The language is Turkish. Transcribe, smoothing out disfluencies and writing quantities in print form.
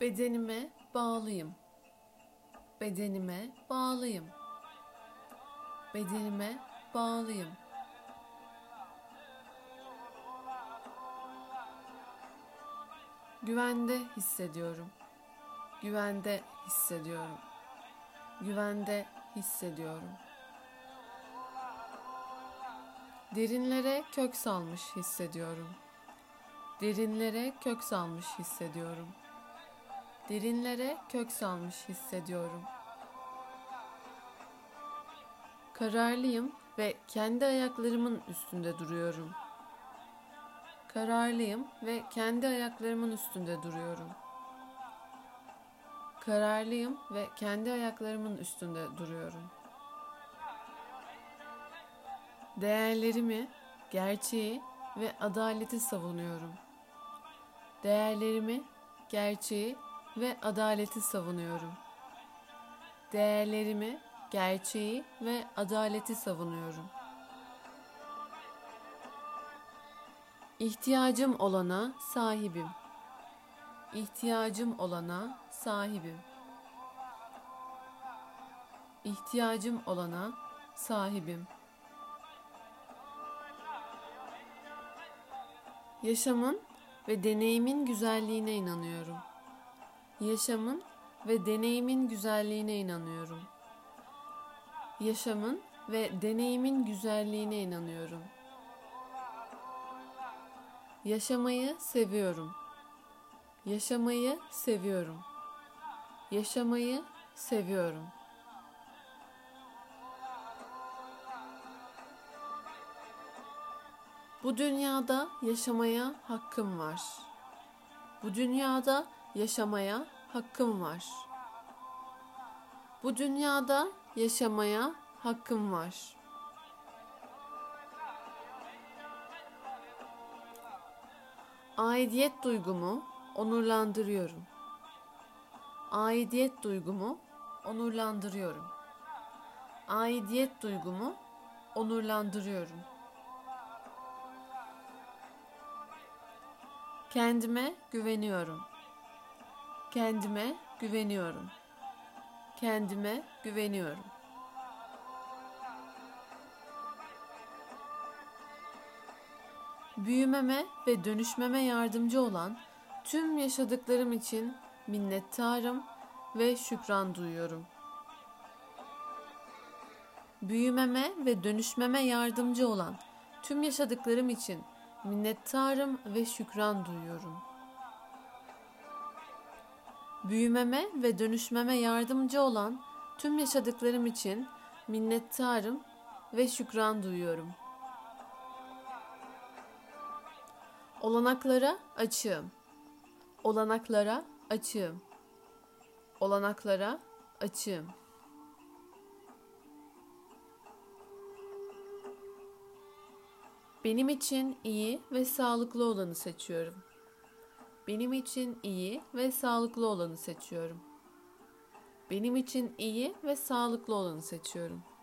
Bedenime bağlıyım. Bedenime bağlıyım. Bedenime bağlıyım. Güvende hissediyorum. Güvende hissediyorum. Güvende hissediyorum. Derinlere kök salmış hissediyorum. Derinlere kök salmış hissediyorum. Derinlere kök salmış hissediyorum. Kararlıyım ve kendi ayaklarımın üstünde duruyorum. Kararlıyım ve kendi ayaklarımın üstünde duruyorum. Kararlıyım ve kendi ayaklarımın üstünde duruyorum. Değerlerimi, gerçeği ve adaleti savunuyorum. Değerlerimi, gerçeği ve adaleti savunuyorum. Değerlerimi, gerçeği ve adaleti savunuyorum. İhtiyacım olana sahibim. İhtiyacım olana sahibim. İhtiyacım olana sahibim. Yaşamın ve deneyimin güzelliğine inanıyorum. Yaşamın ve deneyimin güzelliğine inanıyorum. Yaşamın ve deneyimin güzelliğine inanıyorum. Yaşamayı seviyorum. Yaşamayı seviyorum. Yaşamayı seviyorum. Bu dünyada yaşamaya hakkım var. Bu dünyada yaşamaya hakkım var. Bu dünyada yaşamaya hakkım var. Aidiyet duygumu onurlandırıyorum. Aidiyet duygumu onurlandırıyorum. Aidiyet duygumu onurlandırıyorum. Kendime güveniyorum. Kendime güveniyorum. Kendime güveniyorum. Büyümeme ve dönüşmeme yardımcı olan tüm yaşadıklarım için minnettarım ve şükran duyuyorum. Büyümeme ve dönüşmeme yardımcı olan tüm yaşadıklarım için minnettarım ve şükran duyuyorum. Büyümeme ve dönüşmeme yardımcı olan tüm yaşadıklarım için minnettarım ve şükran duyuyorum. Olanaklara açığım. Olanaklara açığım. Olanaklara açığım. Benim için iyi ve sağlıklı olanı seçiyorum. Benim için iyi ve sağlıklı olanı seçiyorum. Benim için iyi ve sağlıklı olanı seçiyorum.